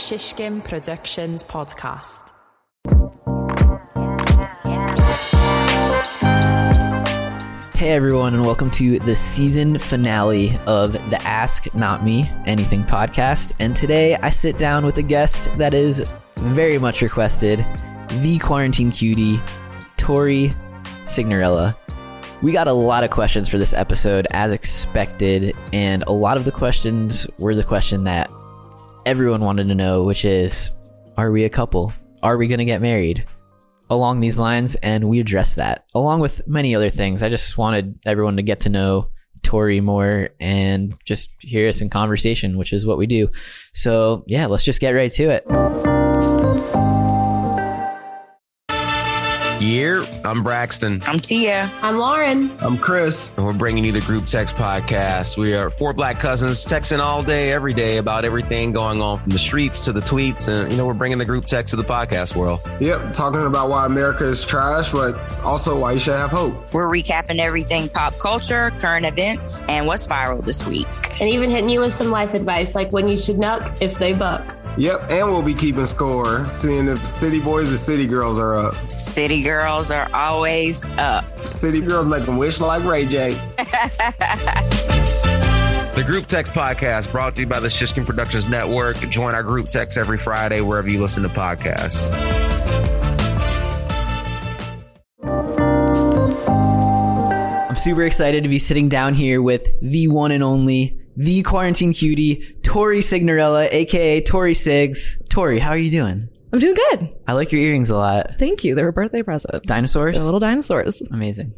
Shishkin Productions podcast. Hey everyone, and welcome to the season finale of the Ask Not Me Anything podcast. And today I sit down with a guest that is very much requested, the quarantine cutie, Tori Signorella. We got a lot of questions for this episode, as expected, and a lot of the questions were the question that everyone wanted to know, which is, are we a couple? Are we going to get married? Along these lines, and we addressed that, along with many other things. I just wanted everyone to get to know Tori more and just hear us in conversation, which is what we do. So yeah, let's just get right to it. Year, I'm Braxton. I'm Tia. I'm Lauren. I'm Chris. And we're bringing you the Group Text Podcast. We are four black cousins texting all day, every day about everything going on from the streets to the tweets. And, you know, we're bringing the group text to the podcast world. Yep. Talking about why America is trash, but also why you should have hope. We're recapping everything pop culture, current events, and what's viral this week. And even hitting you with some life advice, like when you should knock if they buck. Yep, and we'll be keeping score, seeing if city boys or city girls are up. City girls are always up. City girls make them wish like Ray J. The Group Text Podcast, brought to you by the Shishkin Productions Network. Join our group text every Friday, wherever you listen to podcasts. I'm super excited to be sitting down here with the one and only, the quarantine cutie, Tori Signorella, aka Tori Sigs. Tori, how are you doing? I'm doing good. I like your earrings a lot. Thank you. They're a birthday present. Dinosaurs? They're little dinosaurs. Amazing.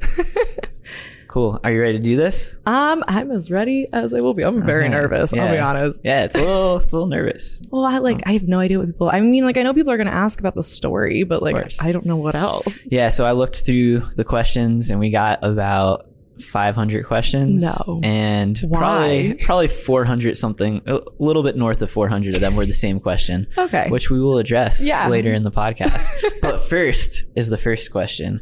Cool. Are you ready to do this? I'm as ready as I will be. I'm very nervous. Yeah. I'll be honest. Yeah, it's a little nervous. Well, I have no idea what people. I mean, like, I know people are going to ask about the story, but like, I don't know what else. Yeah. So I looked through the questions, and we got about 500 questions. No. And why? Probably 400 something, a little bit north of 400 of them were the same question. Okay. Which we will address later in the podcast. But first is the first question,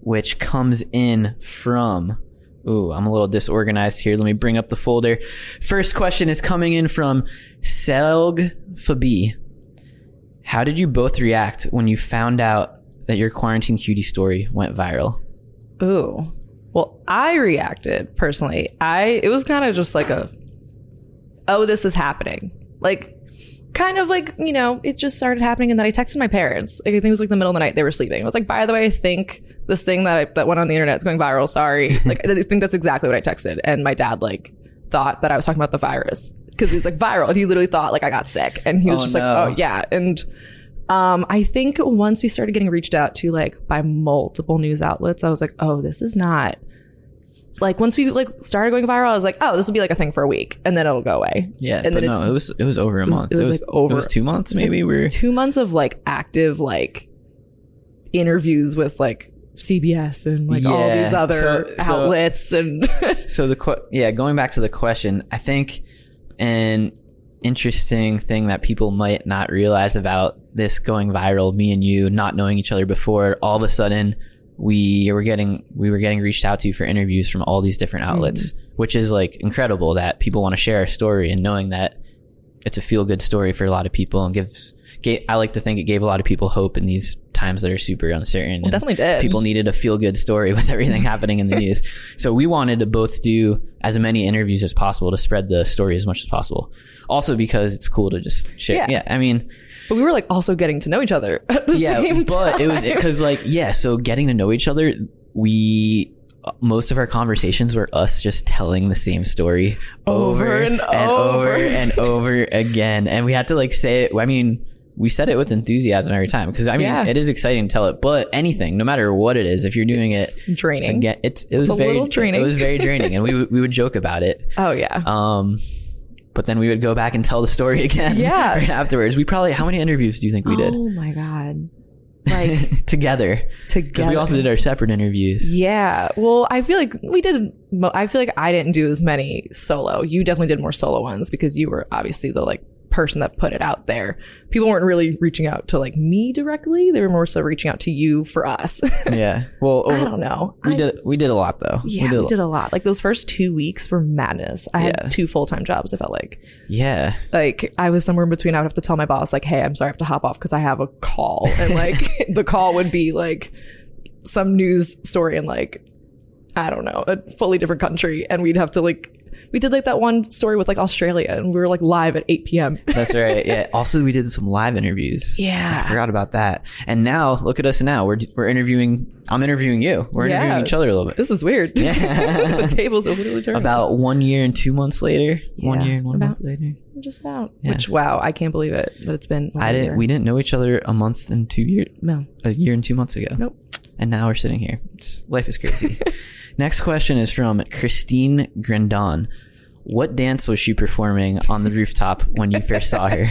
which comes in from, I'm a little disorganized here. Let me bring up the folder. First question is coming in from Selg Fabi. How did you both react when you found out that your quarantine cutie story went viral? Ooh. Well, I reacted personally. It was kind of just like this is happening. Like, kind of like, you know, it just started happening. And then I texted my parents. Like, I think it was like the middle of the night. They were sleeping. I was like, by the way, I think this thing that went on the internet is going viral. Sorry. Like, I think that's exactly what I texted. And my dad, like, thought that I was talking about the virus because he was like, viral. And he literally thought, like, I got sick. And he was like, oh, yeah. And I think once we started getting reached out to, like, by multiple news outlets, I was like, oh, this is not, like, once we, like, started going viral, I was like, oh, this will be like a thing for a week and then it'll go away. Yeah. And but then it was over a month. It was 2 months, maybe. Like, 2 months of, like, active, like, interviews with, like, CBS and, like, all these other outlets. And so going back to the question, I think an interesting thing that people might not realize about this going viral, me and you not knowing each other before, all of a sudden we were getting reached out to for interviews from all these different outlets, which is, like, incredible that people want to share our story, and knowing that it's a feel good story for a lot of people and I like to think it gave a lot of people hope in these times that are super uncertain. Well, definitely did. People needed a feel good story with everything happening in the news. So we wanted to both do as many interviews as possible to spread the story as much as possible. Also because it's cool to just share. Yeah. I mean, but we were, like, also getting to know each other at the same time. But it was because, like, so getting to know each other, most of our conversations were us just telling the same story over and over again. And we had to, like, say it. I mean, we said it with enthusiasm every time because, I mean, it is exciting to tell it, but anything, no matter what it is, if you're doing it's draining. Again, it was a little draining. It was very draining, and we would joke about it. Oh, yeah. But then we would go back and tell the story again. Yeah. Right afterwards. We probably, how many interviews do you think we did? Oh my God. Like together. Because we also did our separate interviews. Yeah. Well, I feel like I didn't do as many solo. You definitely did more solo ones because you were obviously the, like, person that put it out there. People weren't really reaching out to like me directly. They were more so reaching out to you for us. Yeah. Well, I don't know. We did a lot though. Yeah, we did a lot. Like those first 2 weeks were madness. I had 2 full-time jobs. I felt like. Yeah. Like I was somewhere in between. I would have to tell my boss like, hey, I'm sorry, I have to hop off because I have a call. And like the call would be like some news story in like, I don't know, a fully different country. And we'd have to like, we did like that one story with like Australia and we were like live at 8 p.m. That's right. Yeah. Also, we did some live interviews. Yeah. I forgot about that. And now look at us now. We're interviewing. I'm interviewing you. We're interviewing each other a little bit. This is weird. Yeah. The tables are literally turned. About 1 year and 2 months later. Yeah, 1 year and one month later. Just about. Yeah. Which, wow, I can't believe it. That it's been one year. We didn't know each other a month and 2 years. No. A year and 2 months ago. Nope. And now we're sitting here. Life is crazy. Next question is from Christine Grandon. What dance was she performing on the rooftop when you first saw her?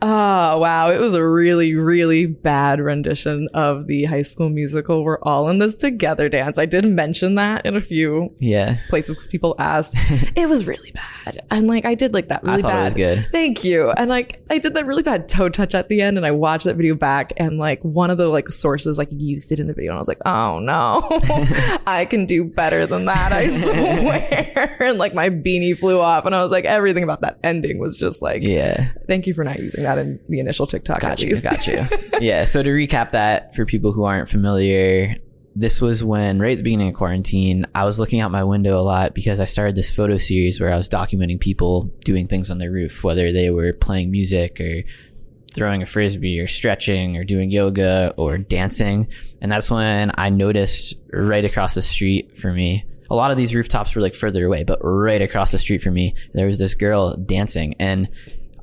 Oh, wow. It was a really, really bad rendition of the High School Musical We're All in This Together dance. I did mention that in a few places because people asked. It was really bad. And like I did like that really bad. I thought it was good. Thank you. And like I did that really bad toe touch at the end and I watched that video back and like one of the like sources like used it in the video and I was like, oh no, I can do better than that. I swear. And like my beanie flew off and I was like, everything about that ending was just like, yeah, thank you for not using that in the initial TikTok. Got you. Yeah. So to recap that for people who aren't familiar, this was when right at the beginning of quarantine, I was looking out my window a lot because I started this photo series where I was documenting people doing things on their roof, whether they were playing music or throwing a frisbee or stretching or doing yoga or dancing. And that's when I noticed right across the street for me, a lot of these rooftops were like further away, but right across the street from me, there was this girl dancing. And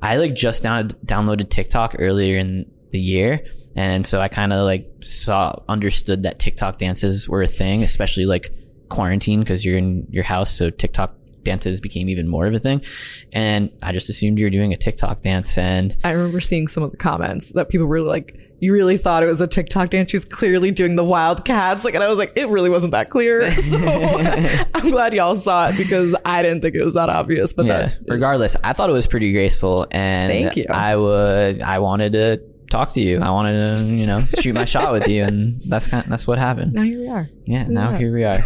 I like just downloaded TikTok earlier in the year. And so I kind of like understood that TikTok dances were a thing, especially like quarantine because you're in your house. So TikTok dances became even more of a thing. And I just assumed you were doing a TikTok dance. And I remember seeing some of the comments that people were like, you really thought it was a TikTok dance. She's clearly doing the Wildcats. Like, and I was like, it really wasn't that clear. So I'm glad y'all saw it because I didn't think it was that obvious. But regardless, I thought it was pretty graceful. And thank you. I wanted to talk to you. I wanted to, shoot my shot with you. And that's what happened. Now here we are. Yeah. Now here we are.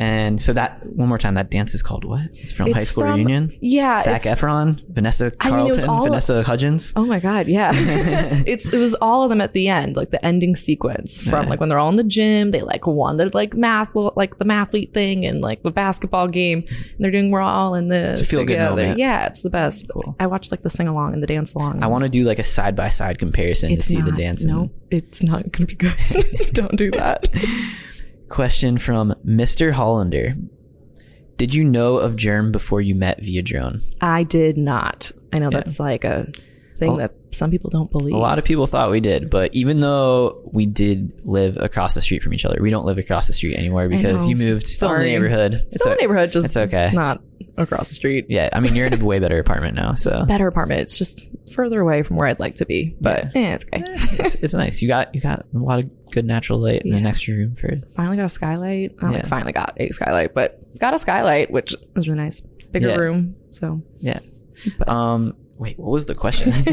And so that one more time, that dance is called what? It's from High School Reunion. Yeah. Zac Efron, Vanessa Carlton, Vanessa Hudgens. Oh my God. Yeah. It was all of them at the end, like the ending sequence from like when they're all in the gym, they like won the like math, like the mathlete thing and like the basketball game and they're doing, we're all in this. It's a feel good moment. Yeah. It's the best. Cool. I watched like the sing along and the dance along. I want to do like a side by side comparison to see the dancing. No, it's not going to be good. Don't do that. Question from Mr. Hollander. Did you know of Germ before you met via drone? I did not. I know that's like a thing that some people don't believe. A lot of people thought we did, but even though we did live across the street from each other, we don't live across the street anymore because you moved still in the neighborhood. Just it's okay. Not across the street. Yeah. I mean, you're in a way better apartment now. So better apartment. It's just further away from where I'd like to be, but it's okay. It's nice. You got a lot of good natural light in an extra room for it. Finally got a skylight. Finally got a skylight, but it's got a skylight, which is really nice. Bigger room. So yeah. But, wait, what was the question? Did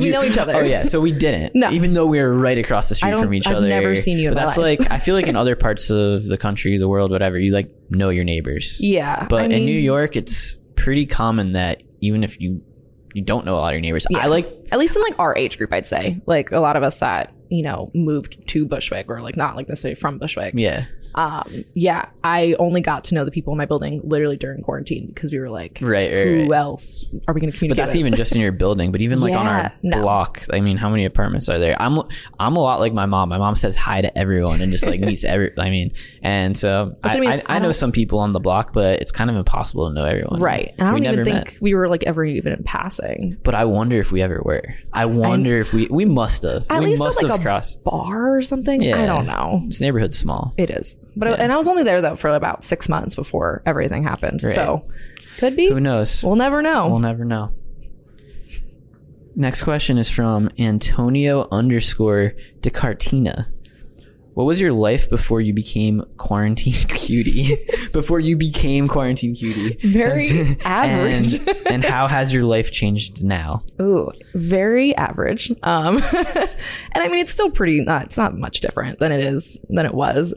we know each other? Oh yeah, so we didn't. No. Even though we were right across the street from each other. I've never seen you. But that's life. Like I feel like in other parts of the country, the world, whatever, you like know your neighbors. Yeah. But in New York, it's pretty common that even if you don't know a lot of your neighbors. Yeah. I like at least in like our age group, I'd say like a lot of us that moved to Bushwick or like not like necessarily from Bushwick. Yeah. I only got to know the people in my building literally during quarantine because we were like, who else are we going to communicate with? But that's even just in your building, but even like on our block. I mean, how many apartments are there? I'm a lot like my mom. My mom says hi to everyone and just like meets and so I know some people on the block, but it's kind of impossible to know everyone. Right. And I don't even think we were like ever even in passing. But I wonder if we ever were. I wonder if we must have. At least it's like a bar or something. Yeah. I don't know. This neighborhood's small. It is. But I was only there though for about 6 months before everything happened. Right. So could be. Who knows? We'll never know. Next question is from Antonio _Decartina. What was your life before you became Quarantine Cutie? Very average. And how has your life changed now? Ooh, very average. And I mean, it's still pretty, it's not much different than it was.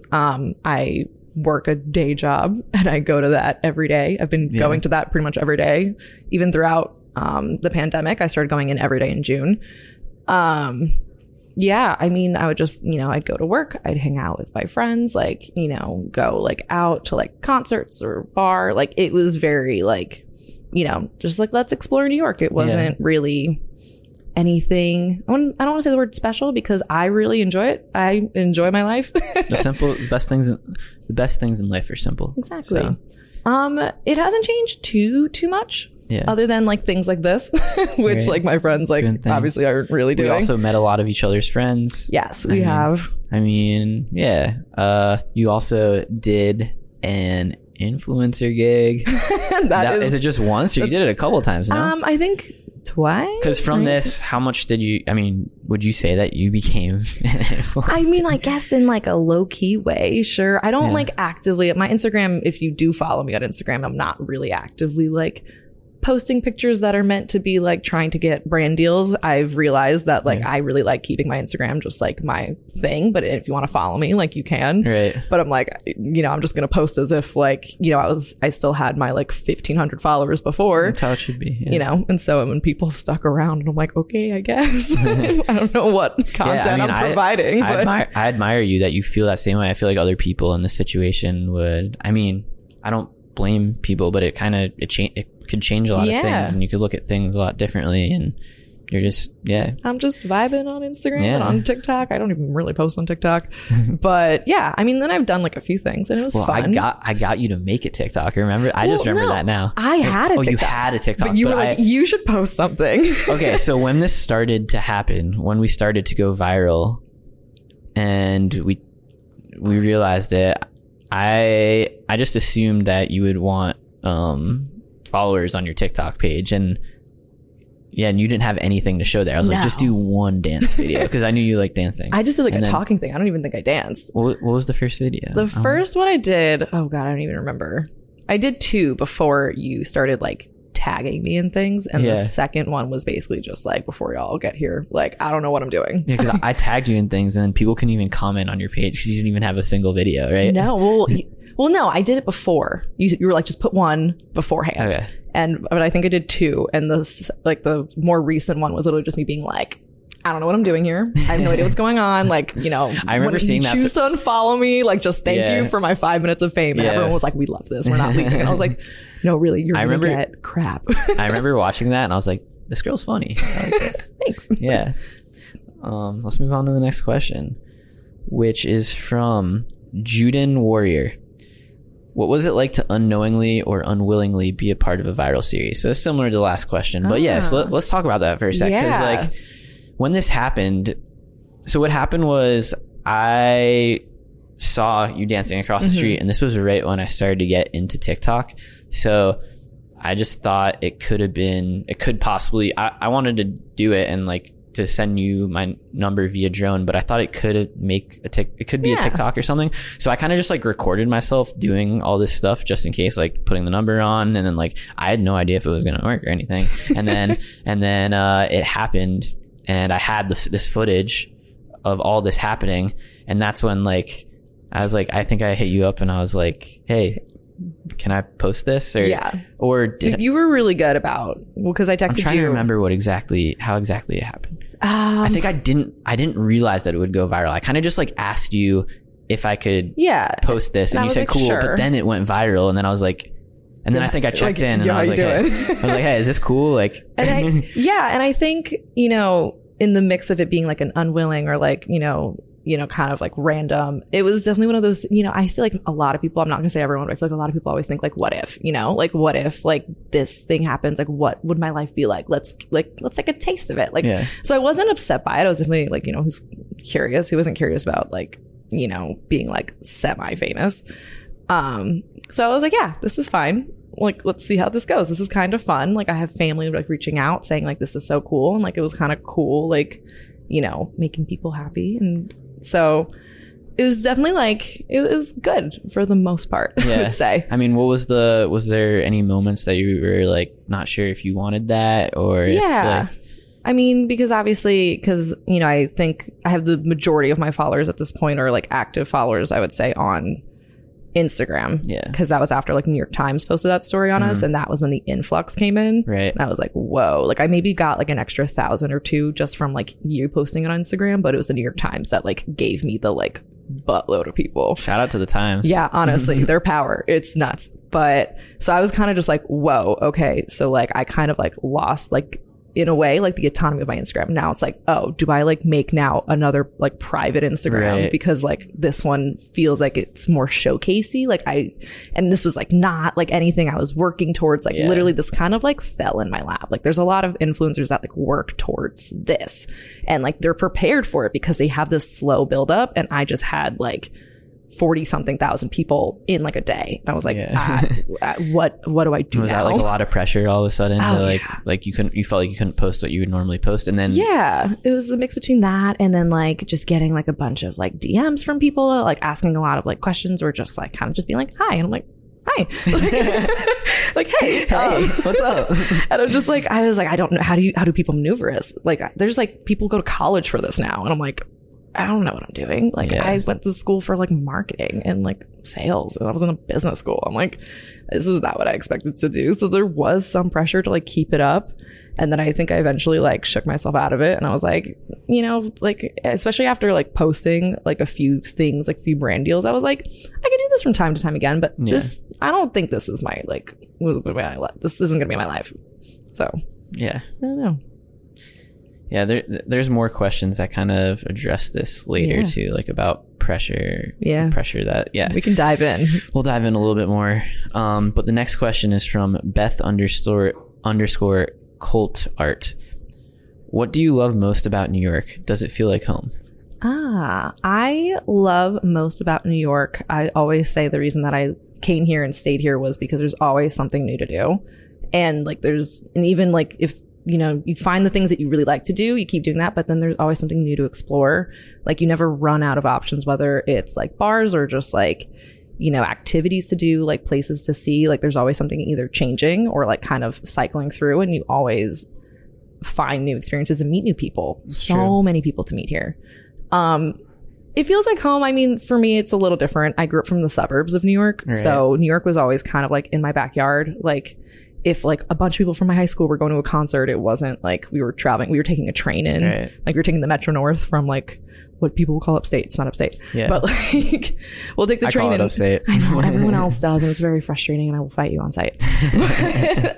I work a day job and I go to that every day. I've been going to that pretty much every day, even throughout the pandemic. I started going in every day in June. Yeah, I mean, I would just, I'd go to work, I'd hang out with my friends, go out to concerts or bar. It was very just let's explore New York. It wasn't really anything. I don't want to say the word special because I really enjoy it. I enjoy my life. The best things in life are simple. Exactly. So. It hasn't changed too much. Yeah. Other than things like this, which right. My friends obviously aren't really doing. We also met a lot of each other's friends. Yes, we have. Yeah. You also did an influencer gig. Is it just once? Or you did it a couple of times? No? I think twice. Because from this, how much did you? Would you say that you became an influencer? I guess in a low key way. Sure. I don't actively at my Instagram. If you do follow me on Instagram, I'm not really actively posting pictures that are meant to be trying to get brand deals. I've realized that I really keeping my Instagram just my thing, but if you want to follow me you can, right? But I'm I'm just gonna post as if I still had my 1,500 followers before. That's how it should be. And so when people stuck around and I'm okay, I guess. I don't know what content I'm providing. I admire you that you feel that same way. I feel other people in this situation would. I don't blame people, but it could change a lot of things, and you could look at things a lot differently, and you're just I'm just vibing on Instagram and on TikTok. I don't even really post on TikTok. But then I've done a few things and it was fun. I got you to make a TikTok, remember? That now I had a TikTok. You had a TikTok, but you were you should post something. Okay, so when this started to happen, when we started to go viral and we realized it, I just assumed that you would want followers on your TikTok page, and you didn't have anything to show there. I was just do one dance video because I knew you liked dancing. I just did a talking thing. I don't even think I danced. What was the first video? The first one I did, I don't even remember. I did two before you started tagging me and things, and the second one was basically just before y'all get here, I don't know what I'm doing. Yeah, because I tagged you in things and then people couldn't even comment on your page because you didn't even have a single video, right? No, well no, I did it before. You were just put one beforehand. Okay. But I think I did two, and the more recent one was literally just me being I don't know what I'm doing here. I have no idea what's going on. I remember seeing that. Choose to unfollow me. Just thank you for my 5 minutes of fame. And everyone was we love this. We're not leaving. And I was no, really, you're going to get crap. I remember watching that and I was this girl's funny. I like this. Thanks. Yeah. Let's move on to the next question, which is from Juden Warrior. What was it to unknowingly or unwillingly be a part of a viral series? So it's similar to the last question, but so let's talk about that for a sec. Because when this happened, so what happened was I saw you dancing across the street, and this was right when I started to get into TikTok. So I just thought I wanted to do it and to send you my number via drone, but I thought it could be a TikTok or something. So I kind of just recorded myself doing all this stuff just in case, putting the number on, and then I had no idea if it was going to work or anything. And then, it happened. And I had this footage of all this happening. And that's when I was I think I hit you up and I was hey, can I post this? Or did you were really good about, because I texted you. I'm trying to remember how exactly it happened. I think I didn't realize that it would go viral. I kind of just asked you if I could post this. And you said, cool, sure. But then it went viral. And then I was I think I checked in and I was hey. I was hey, is this cool? And I think, in the mix of it being an unwilling or kind of random, it was definitely one of those, I feel a lot of people, I'm not gonna say everyone, but I feel a lot of people always think what if, what if this thing happens, what would my life be like? Let's take a taste of it. So I wasn't upset by it. I was definitely who's curious, who wasn't curious about being semi-famous. So I was this is fine. Let's see how this goes. This is kind of fun. I have family reaching out saying this is so cool. And it was kind of cool, making people happy. And so it was definitely like, it was good for the most part, yeah. I would say. I mean, was there any moments that you were like not sure if you wanted that or? Yeah. If, like, I mean, because you know, I think I have the majority of my followers at this point are like active followers, I would say, on Instagram. Yeah. Because that was after like New York Times posted that story on us. And that was when the influx came in. Right. And I was like, whoa. Like I maybe got like an extra 1,000 or 2 just from like you posting it on Instagram. But it was the New York Times that like gave me the like buttload of people. Shout out to the Times. Yeah. Honestly, their power. It's nuts. But so I was kind of just like, whoa. Okay. So like I kind of like lost like, in a way, like the autonomy of my Instagram. Now it's like, oh, do I like make now another like private Instagram? Right. Because like this one feels like it's more showcasey. Like and this was like not like anything I was working towards. Like literally this kind of like fell in my lap. Like there's a lot of influencers that like work towards this and like they're prepared for it because they have this slow buildup. And I just had like 40 something thousand people in like a day. And I was like, what do I do? Was now? That like a lot of pressure all of a sudden? Oh, like you felt like you couldn't post what you would normally post. And then it was a mix between that and then like just getting like a bunch of like DMs from people, like asking a lot of like questions or just like kind of just being like, hi. And I'm like, hi. Like, hey, what's up? And I'm just like, I was like, I don't know. How do people maneuver this? Like there's like people go to college for this now. And I'm like, I don't know what I'm doing. Like I went to school for like marketing and like sales and I was in a business school. I'm like, this is not what I expected to do. So there was some pressure to like keep it up. And then I think I eventually like shook myself out of it. And I was like, you know, like, especially after like posting like a few things, like a few brand deals, I was like, I could do this from time to time again, but this, I don't think this is my, like, this isn't going to be my life. So I don't know. Yeah, there's more questions that kind of address this later too, like about pressure. Yeah. Pressure that, we can dive in. We'll dive in a little bit more. But the next question is from Beth _ Colt Art. What do you love most about New York? Does it feel like home? I love most about New York. I always say the reason that I came here and stayed here was because there's always something new to do. And like and even like if, you know, you find the things that you really like to do, you keep doing that, but then there's always something new to explore. Like you never run out of options, whether it's like bars or just like, you know, activities to do, like places to see, like there's always something either changing or like kind of cycling through, and you always find new experiences and meet new people. So many people to meet here. It feels like home. I mean, for me, it's a little different. I grew up from the suburbs of New York. Right. So New York was always kind of like in my backyard. Like if like a bunch of people from my high school were going to a concert, it wasn't like we were traveling. We were taking a train in. Right. Like we were taking the Metro North from like what people will call upstate. It's not upstate. Yeah. But like we'll take the train in. I call it upstate. I know everyone else does, and it's very frustrating, and I will fight you on site.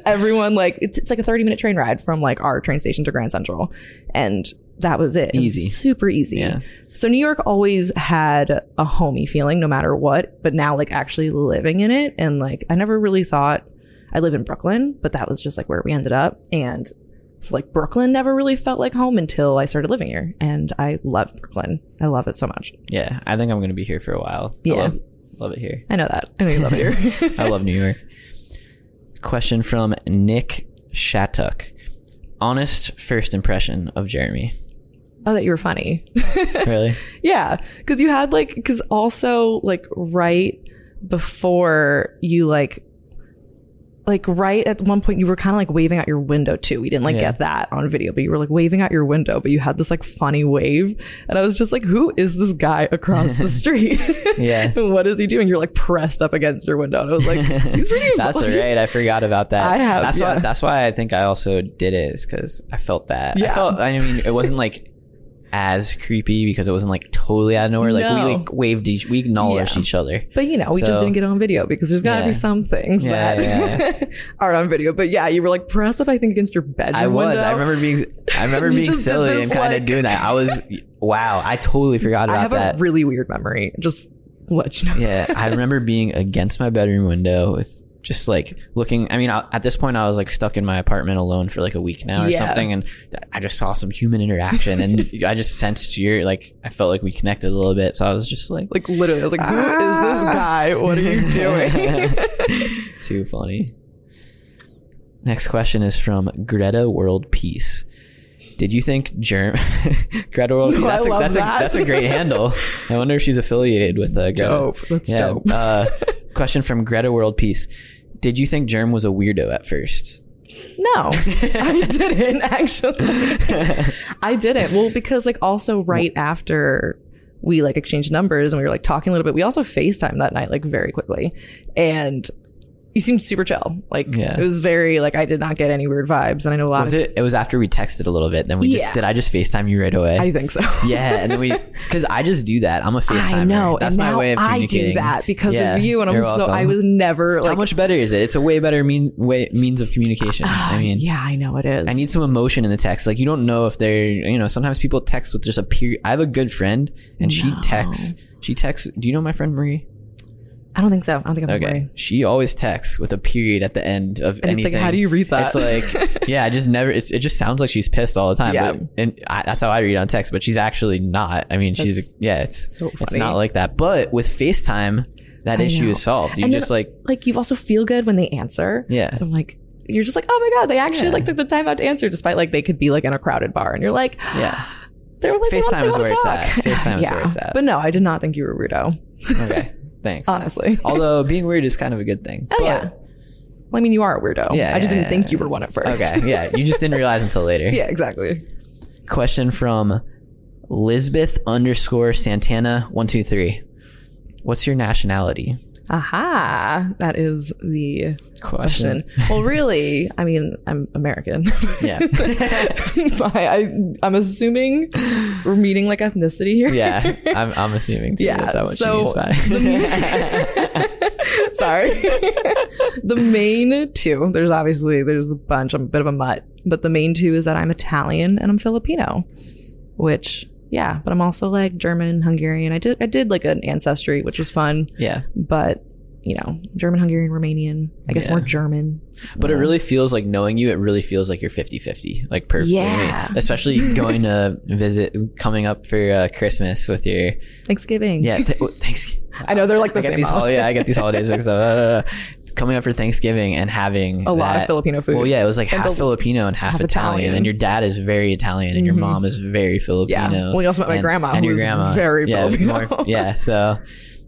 Everyone, like it's like a 30-minute train ride from like our train station to Grand Central, and that was it. Easy. It was super easy. Yeah. So New York always had a homey feeling no matter what, but now like actually living in it, and like I never really thought. I live in Brooklyn, but that was just like where we ended up. And so like Brooklyn never really felt like home until I started living here. And I love Brooklyn. I love it so much. Yeah. I think I'm going to be here for a while. Yeah. I love it here. I know that. I know you love it here. I love New York. Question from Nick Shattuck. Honest first impression of Jeremy. Oh, that you were funny. Really? Yeah. Because you had like, because also like right before you like right at one point you were kind of like waving out your window too. We didn't like get that on video, but you were like waving out your window, but you had this like funny wave. And I was just like, who is this guy across the street? Yeah. And what is he doing? You're like pressed up against your window. And I was like, he's pretty That's funny. Right. I forgot about that. That's why I think I also did it, is because I felt that. Yeah. I mean, it wasn't like as creepy because it wasn't like totally out of nowhere. Like we like waved we acknowledged each other. But you know, we just didn't get it on video because there's gotta be some things that aren't on video. But yeah, you were like pressed up, I think, against your bedroom window. I remember being silly and kind of doing that. I was I totally forgot about that. I have a really weird memory. Just let you know. Yeah. I remember being against my bedroom window with just like looking, I mean, at this point I was like stuck in my apartment alone for like a week now or something. And I just saw some human interaction and I just sensed I felt like we connected a little bit. So I was just like literally, I was like, who is this guy? What are you doing? Too funny. Next question is from Greta World Peace. Did you think Greta World? No, that's a great handle. I wonder if she's affiliated with Greta. Dope. That's dope. Question from Greta World Peace. Did you think Germ was a weirdo at first? No, I didn't actually. I didn't. Well, because also right after we exchanged numbers and we were talking a little bit, we also FaceTimed that night very quickly, and you seemed super chill. It was very I did not get any weird vibes, and I know a lot. It was after we texted a little bit, then we just did. I just FaceTime you right away. I think so. Yeah, and then because I just do that. I'm a FaceTimer. I know that's my way of communicating. I do that because of you, and I was never How much better is it? It's a way better means of communication. Yeah, I know it is. I need some emotion in the text. You don't know if they're sometimes people text with just a period. I have a good friend, and she texts. Do you know my friend Marie? I don't think so. I don't think I'm okay. She always texts with a period at the end of anything. It's how do you read that? It's I just never. It just sounds like she's pissed all the time. Yeah, that's how I read on text. But she's actually not. It's so funny. It's not like that. But with FaceTime, that issue is solved. You also feel good when they answer. Yeah, and I'm you're just oh my god, they actually took the time out to answer, despite they could be in a crowded bar, and you're yeah. They're FaceTime is where it's at. FaceTime is where it's at. But no, I did not think you were a weirdo. Okay. Thanks. Honestly. Although being weird is kind of a good thing. Oh, yeah. Well, you are a weirdo. Yeah. I just didn't think you were one at first. Okay. Yeah. You just didn't realize until later. Yeah, exactly. Question from Lisbeth _Santana 123. What's your nationality? Aha. That is the question. Well, really, I'm American. Yeah. I'm assuming we're meeting ethnicity here. Yeah. I'm assuming too. Yeah. Is that what you mean by? Sorry. The main two, there's a bunch, I'm a bit of a mutt, but the main two is that I'm Italian and I'm Filipino, which... Yeah, but I'm also German, Hungarian. I did an ancestry, which was fun. Yeah. But, German, Hungarian, Romanian, I guess more German. But it really feels knowing you, it really feels you're 50-50, perfect. Yeah. Especially going to visit, coming up for Christmas with your... Thanksgiving. Yeah. Thanksgiving. I know they're the same. I get these holidays mixed up. Coming up for Thanksgiving and having a lot of Filipino food. Well, yeah, it was half Filipino and half Italian. And your dad is very Italian and your mom is very Filipino. Yeah. Well, you also met my grandma, who was very Filipino. So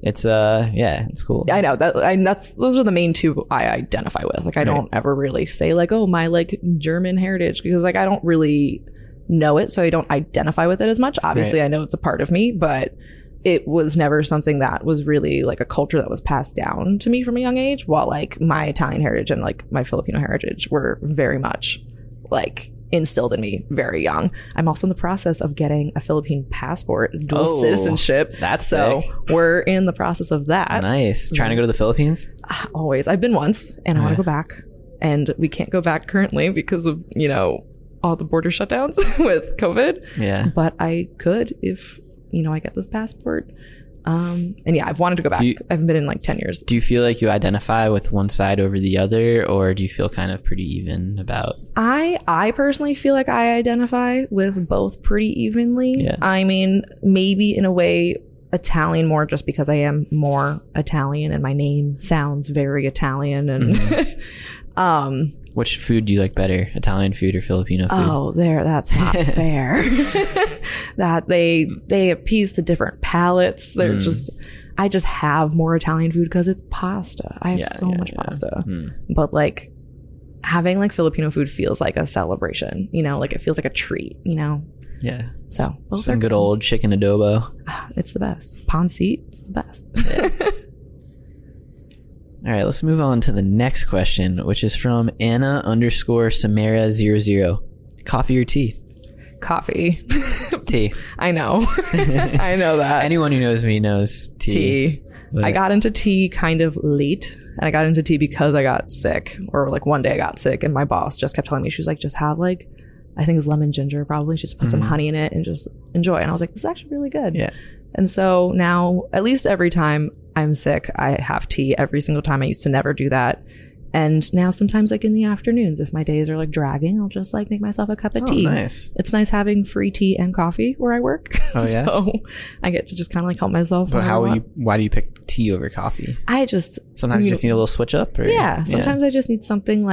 it's it's cool. I know that. Those are the main two I identify with. I don't ever really say oh, my German heritage, because I don't really know it, so I don't identify with it as much. Obviously, I know it's a part of me, but it was never something that was really a culture that was passed down to me from a young age, while my Italian heritage and my Filipino heritage were very much instilled in me very young. I'm also in the process of getting a Philippine passport, dual citizenship. That's so sick. We're in the process of that. Nice. Trying to go to the Philippines? Always. I've been once and I want to go back, and we can't go back currently because of, all the border shutdowns with COVID. Yeah. But I could if... I get this passport. And yeah, I've wanted to go back. I haven't been in 10 years. Do you feel you identify with one side over the other, or do you feel kind of pretty even about? I personally feel I identify with both pretty evenly. Yeah. Maybe in a way Italian more, just because I am more Italian and my name sounds very Italian. And which food do you like better, Italian food or Filipino food? Oh, that's not fair. That they appease to different palates. They're I just have more Italian food because it's pasta. I have so much pasta. Mm. But having Filipino food feels like a celebration. It feels like a treat. Yeah. So some good old chicken adobo. It's the best. Pancit. It's the best. Yeah. All right, let's move on to the next question, which is from Anna _ Samara 00. Coffee or tea? Coffee. Tea. I know. I know that. Anyone who knows me knows tea. But I got into tea kind of late, and I got into tea because I got sick, or one day I got sick, and my boss just kept telling me, she was just have I think it was lemon ginger probably, just put some honey in it and just enjoy. And I was this is actually really good. Yeah. And so now, at least every time I'm sick, I have tea every single time. I used to never do that. And now sometimes in the afternoons, if my days are dragging, I'll just make myself a cup of tea. Nice. It's nice having free tea and coffee where I work. Oh, yeah? So I get to just kind of help myself. But why do you pick tea over coffee? I just... Sometimes you just need a little switch up? Or? Yeah. Sometimes I just need something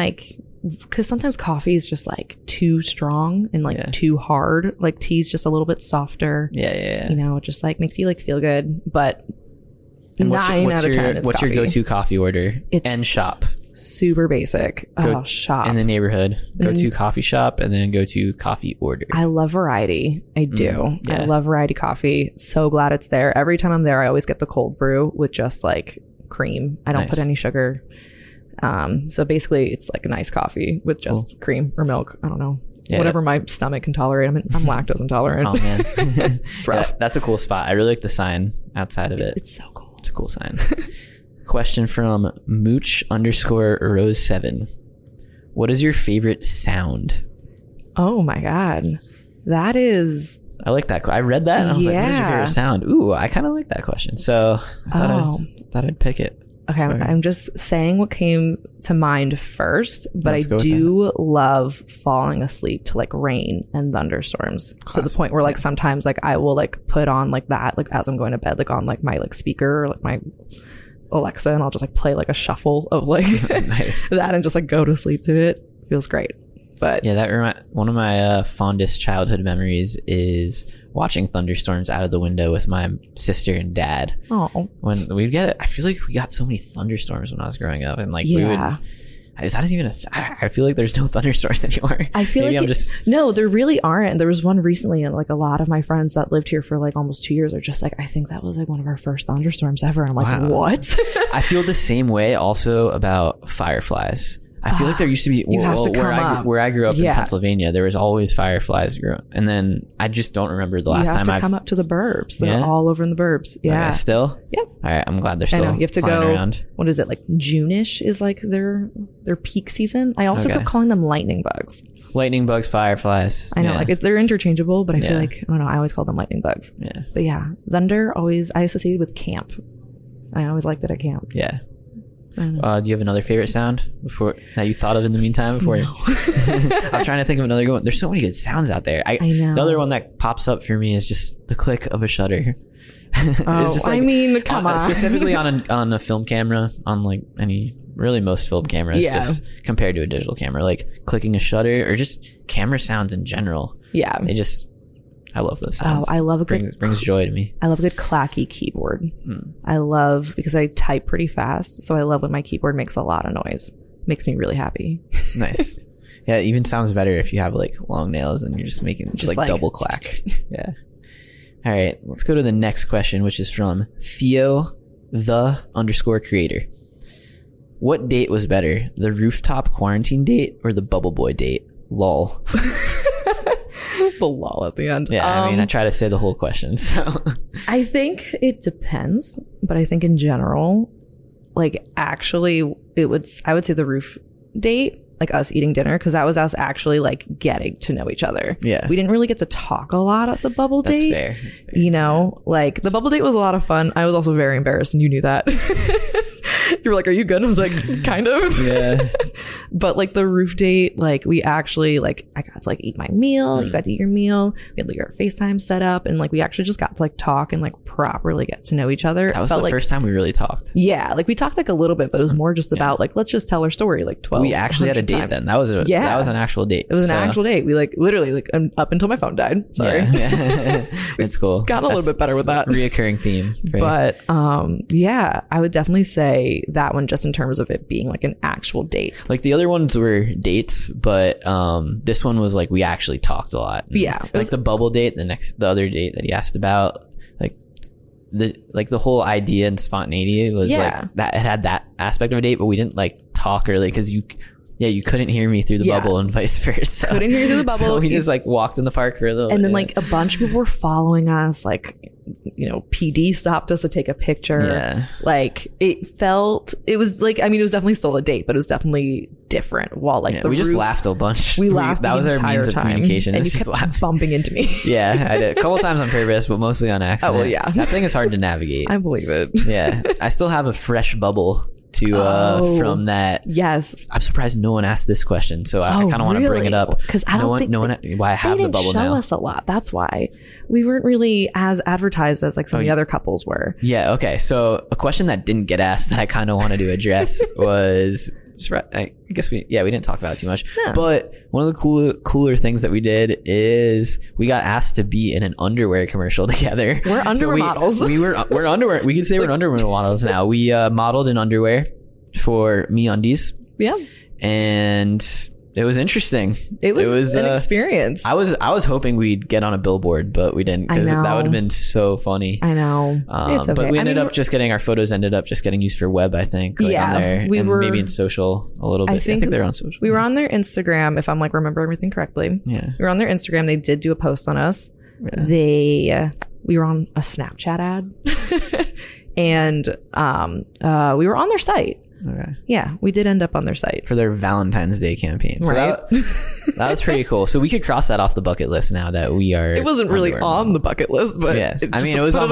because sometimes coffee is just like too strong and like too hard. Like tea's just a little bit softer. Yeah. You know, it just like makes you like feel good. But and 9 out of 10 is what's coffee. Your go-to coffee order? It's and shop. Super basic. Shop. In the neighborhood. Go-to coffee shop and then go-to coffee order. I love variety. I do. I love variety coffee. So glad it's there. Every time I'm there, I always get the cold brew with just like cream. I don't put any sugar. So basically it's like a nice coffee with just cream or milk. I don't know. Yeah. Whatever my stomach can tolerate. I'm lactose intolerant. Oh man. It's rough. Yeah, that's a cool spot. I really like the sign outside of it. It's so cool. It's a cool sign. Question from Mooch_Rose7. What is your favorite sound? Oh my God. That is. I like that. I read that and I was like, what is your favorite sound? Ooh, I kind of like that question. So I thought I'd pick it. Okay, I'm just saying what came to mind first, but I do love falling asleep to like rain and thunderstorms. Classic. To the point where like sometimes like I will like put on like that like as I'm going to bed like on like my like speaker or like my Alexa, and I'll just like play like a shuffle of like that and just like go to sleep to it. Feels great. But yeah, that one of my fondest childhood memories is watching thunderstorms out of the window with my sister and dad. Oh, when we'd get it, I feel like we got so many thunderstorms when I was growing up, and like we would. Is that even a? I feel like there's no thunderstorms anymore. I feel like no, there really aren't. There was one recently, and like a lot of my friends that lived here for like almost 2 years are just like, I think that was like one of our first thunderstorms ever. And I'm like, what? I feel the same way also about fireflies. I feel like there used to be where I grew up in Pennsylvania. There was always fireflies, and then I just don't remember the last time I come up to the burbs. They're all over in the burbs. Yeah, okay, still. Yeah. All right, I'm glad they're still. I know. You have to go around. What is it like? June-ish is like their peak season. I also kept calling them lightning bugs. Lightning bugs, fireflies. I know, like they're interchangeable, but I feel like I don't know. I always call them lightning bugs. Yeah. But yeah, thunder always I associated with camp. I always liked it at camp. Yeah. Do you have another favorite sound before that you thought of in the meantime? Before no. I'm trying to think of another good one. There's so many good sounds out there. I know. The other one that pops up for me is just the click of a shutter. Oh, it's just like, I mean, come on. Specifically on a film camera, on like any really most film cameras, just compared to a digital camera, like clicking a shutter or just camera sounds in general. Yeah, I love those sounds. Oh, I love a good... brings joy to me. I love a good clacky keyboard. I love... Because I type pretty fast, so I love when my keyboard makes a lot of noise. Makes me really happy. Nice. Yeah, it even sounds better if you have, like, long nails and you're just making just like double clack. Yeah. All right. Let's go to the next question, which is from Theo the _creator. What date was better? The rooftop quarantine date or the bubble boy date? Lol. The lol at the end. Yeah, I mean, I try to say the whole question, so. I think it depends, but I think in general, like actually I would say the roof date, like us eating dinner, because that was us actually like getting to know each other. Yeah. We didn't really get to talk a lot at the bubble date. That's fair. You know, like the bubble date was a lot of fun. I was also very embarrassed and you knew that. You were like, are you good? I was like, kind of. Yeah. But like the roof date, like we actually like I got to like eat my meal. You got to eat your meal. We had like our FaceTime set up and like we actually just got to like talk and like properly get to know each other. That was the first time we really talked. Yeah. Like we talked like a little bit, but it was more just about like let's just tell our story like 12. We actually had a date times. Then. That was an actual date. It was an actual date. We like literally like up until my phone died. Sorry. Yeah. It's cool. Got a little bit better with that. Reoccurring theme. But yeah, I would definitely say that one just in terms of it being like an actual date. Like the other ones were dates, but this one was like we actually talked a lot. Yeah, like the bubble date, the other date that he asked about, like the whole idea and spontaneity was like that it had that aspect of a date, but we didn't like talk early because you couldn't hear me through the bubble and vice versa. Couldn't hear you through the bubble. So we just like walked in the park for a little bit. And then like a bunch of people were following us, like, you know, PD stopped us to take a picture. Yeah. Like it was definitely still a date, but it was definitely different. While like we just laughed a bunch. We laughed that was our means of communication. And you kept bumping into me. Yeah, I did. A couple times on purpose, but mostly on accident. Oh, well, yeah. That thing is hard to navigate. I believe it. Yeah. I still have a fresh bubble from that. Yes. I'm surprised no one asked this question, so I kind of want to bring it up because I don't think why I have the bubble now. They didn't show us a lot. That's why we weren't really as advertised as like some of the other couples were. Yeah. Okay. So a question that didn't get asked that I kind of wanted to address was I guess we didn't talk about it too much. No. But one of the cooler things that we did is we got asked to be in an underwear commercial together. We're underwear models. We're underwear. We can say we're underwear models now. We modeled in underwear for MeUndies. Yeah. And it was interesting. It was an experience. I was hoping we'd get on a billboard, but we didn't, because that would have been so funny. I know. It's okay. But we ended up just getting our photos used for web, I think. On there, maybe in social a little bit. I think they were on social. We were on their Instagram, if I'm remember everything correctly. Yeah. We were on their Instagram. They did do a post on us. Yeah. We were on a Snapchat ad, and we were on their site. Okay. Yeah, we did end up on their site for their Valentine's Day campaign. So right. That was pretty cool. So we could cross that off the bucket list now that we are. It wasn't really on the bucket list, but yeah. I mean, it was on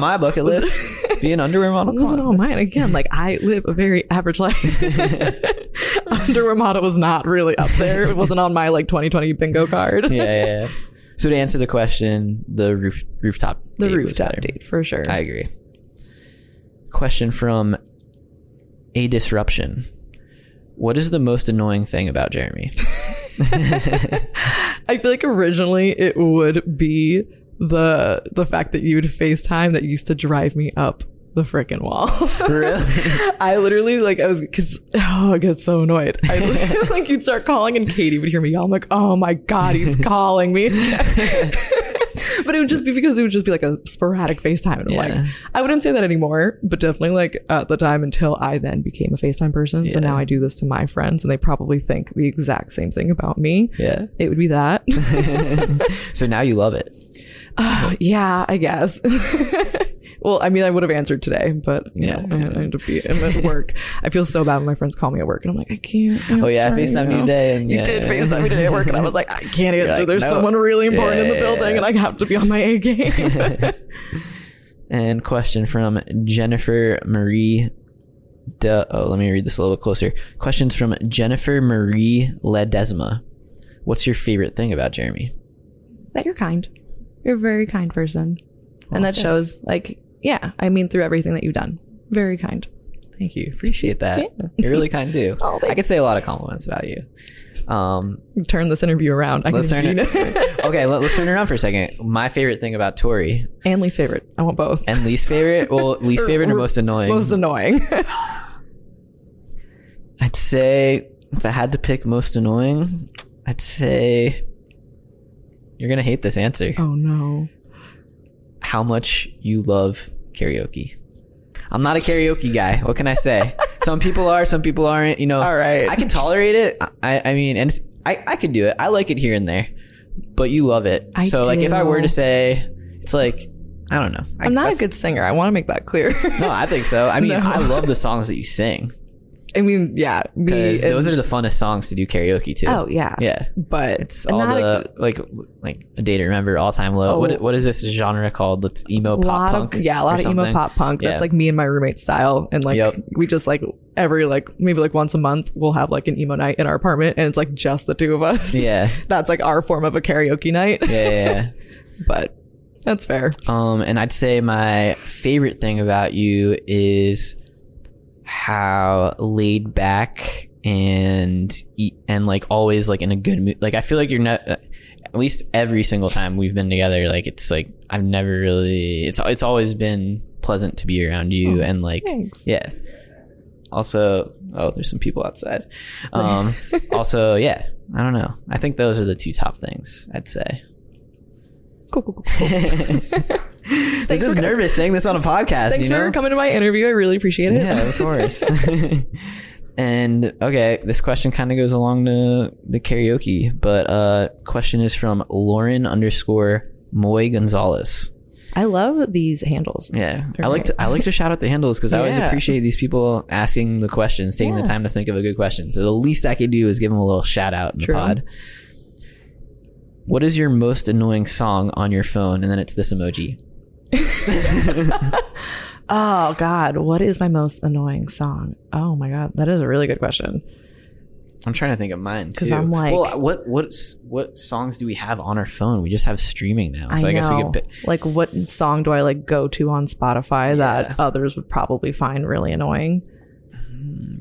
my bucket list. Be an underwear model. It wasn't on mine. Again, I live a very average life. Underwear model was not really up there. It wasn't on my 2020 bingo card. Yeah. So to answer the question, the rooftop. The rooftop date for sure. I agree. Question from A Disruption. What is the most annoying thing about Jeremy? I feel originally it would be the fact that you would FaceTime. That used to drive me up the freaking wall. Really? I literally I get so annoyed. I you'd start calling and Katie would hear me yell. I'm oh my God, he's calling me. But it would just be because it would just be a sporadic FaceTime. And I wouldn't say that anymore, but definitely at the time, until I then became a FaceTime person. Yeah. So now I do this to my friends and they probably think the exact same thing about me. Yeah. It would be that. So now you love it. Yeah, I guess. Well, I would have answered today, but I had to be at work. I feel so bad when my friends call me at work and I'm I can't. I FaceTime you today. And you did FaceTime me today at work and I was I can't answer. There's someone really important in the building and I have to be on my A game. And question from Jennifer Marie. Let me read this a little bit closer. Questions from Jennifer Marie Ledesma. What's your favorite thing about Jeremy? That you're kind. You're a very kind person. And that shows through everything that you've done. Very kind. Thank you. Appreciate that. Yeah. You're really kind too. Oh, I could say a lot of compliments about you. Turn this interview around. Let's turn it around for a second. My favorite thing about Tori. And least favorite. I want both. And least favorite? Well, least favorite or most annoying? Most annoying. I'd say if I had to pick most annoying, I'd say you're going to hate this answer. Oh, no. How much you love karaoke. I'm not a karaoke guy. What can I say? Some people are, some people aren't, All right. I can tolerate it. I could do it. I like it here and there, but you love it. If I were to say, it's I don't know. I'm not a good singer. I want to make that clear. No, I think so. I love the songs that you sing. Yeah. Because those are the funnest songs to do karaoke to. Oh, yeah. Yeah. But it's all the, A Day to Remember, All Time Low. Oh, what is this genre called? That's emo pop punk. Yeah, a lot of emo pop punk. That's me and my roommate style. And we just every maybe once a month we'll have an emo night in our apartment. And it's just the two of us. Yeah. That's our form of a karaoke night. Yeah. But that's fair. And I'd say my favorite thing about you is how laid back and always in a good mood. I feel you're not, at least every single time we've been together, it's I've never really, it's always been pleasant to be around you. Oh, and thanks. Yeah. Also, there's some people outside. Also, I don't know. I think those are the two top things I'd say. Cool. This is nervous saying this on a podcast. Thanks for coming to my interview. I really appreciate it. Yeah, of course. And okay, this question kind of goes along to the karaoke, but question is from Lauren _Moy Gonzalez. I love these handles. Yeah, I like to shout out the handles because I always appreciate these people asking the questions, taking the time to think of a good question. So the least I could do is give them a little shout out in the pod. What is your most annoying song on your phone? And then it's this emoji. Oh God, what is my most annoying song? Oh my God, that is a really good question. I'm trying to think of mine too. Because I'm what songs do we have on our phone? We just have streaming now, so I guess we could what song do I go to on Spotify that others would probably find really annoying?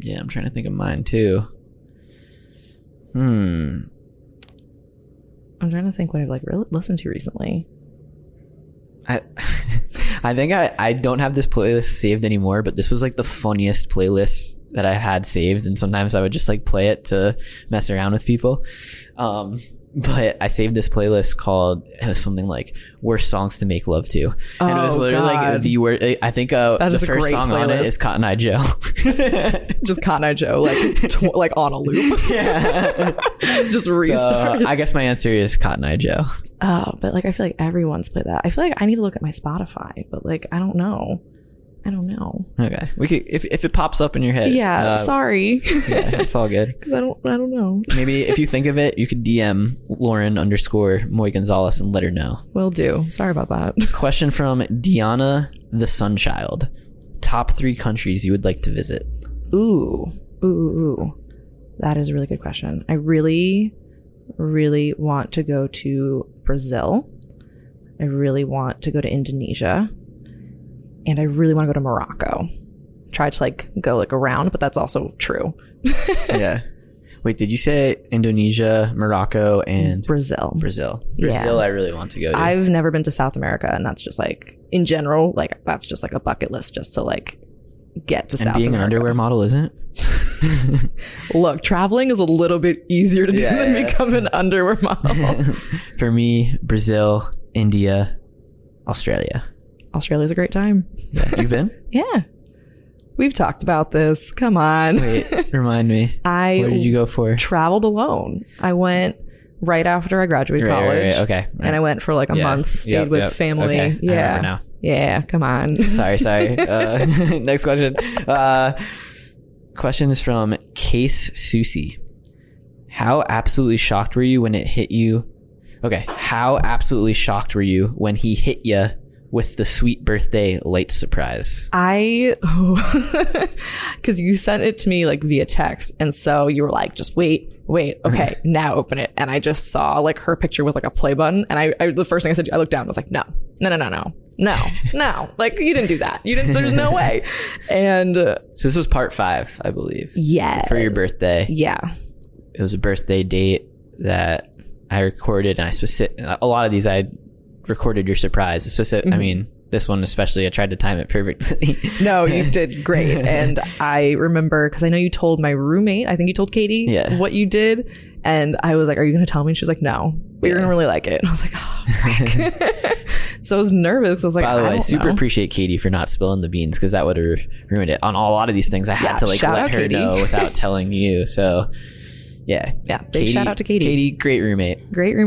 Yeah, I'm trying to think of mine too. I'm trying to think what I've like really listened to recently. I think I don't have this playlist saved anymore, but this was like the funniest playlist that I had saved, and sometimes I would just like play it to mess around with people. But I saved this playlist called something like "Worst Songs to Make Love To," and it was literally like the worst. I think the first song playlist on it is "Cotton Eye Joe." Just "Cotton Eye Joe," like on a loop. Yeah, just restarts. So I guess my answer is "Cotton Eye Joe." Oh, but like I feel like everyone's played that. I feel like I need to look at my Spotify, but like I don't know. Okay, we could if it pops up in your head. Yeah, sorry. Yeah, it's all good. Because I don't know. Maybe if you think of it, you could DM Lauren_Moy Gonzalez and let her know. Will do. Sorry about that. Question from Deanna the Sunchild: top 3 countries you would like to visit. Ooh, that is a really good question. I really, really want to go to Brazil. I really want to go to Indonesia. And I really want to go to Morocco. Try to like go like around, but that's also true. Yeah. Wait, did you say Indonesia, Morocco, and Brazil? Yeah. Brazil, I really want to go to. I've never been to South America, and that's just like in general, like that's just like a bucket list just to like get to South America. And being an underwear model isn't? Look, traveling is a little bit easier to do than become an underwear model. For me, Brazil, India, Australia. Australia's a great time. Yeah, you've been? Yeah. We've talked about this. Come on. Wait, remind me. Where did you go for? Traveled alone. I went right after I graduated college. Right. Okay. Right. And I went for like a month, stayed with family. Okay. Yeah. I remember now. Yeah, come on. Sorry. Next question. Question is from Case Susie. How absolutely shocked were you when he hit you with the sweet birthday light surprise? Because you sent it to me like via text, and so you were like, just wait, okay, now open it. And I just saw like her picture with like a play button, and I the first thing I said, I looked down and was like, no, like you didn't do that. There's no way. And so this was part 5, I believe. Yes. For your birthday. Yeah. It was a birthday date that I recorded, and a lot of these I recorded your surprise. I mean, this one especially, I tried to time it perfectly. No, you did great. And I remember, because I know you told my roommate, I think you told Katie, what you did, and I was like, are you going to tell me? And she was like, no, but you're going to really like it. And I was like, oh, frick. So I was nervous. I was like, by the way, I super appreciate Katie for not spilling the beans, because that would have ruined it. On a lot of these things, I had to like let her know without telling you. So yeah. Big shout out to Katie. Katie, great roommate, great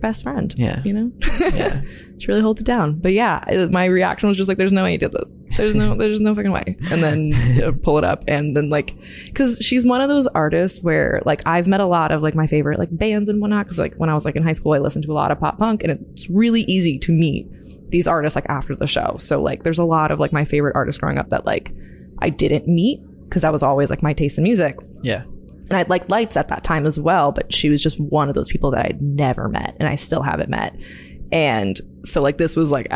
best friend. Yeah. You know? Yeah. She really holds it down. But yeah, my reaction was just like, there's no way you did this. There's no fucking way. And then pull it up. And then like, because she's one of those artists where like I've met a lot of like my favorite like bands and whatnot. Because like when I was like in high school, I listened to a lot of pop punk, and it's really easy to meet these artists like after the show. So like there's a lot of like my favorite artists growing up that like I didn't meet because that was always like my taste in music. Yeah. And I'd liked Lights at that time as well, but she was just one of those people that I'd never met, and I still haven't met. And so like this was like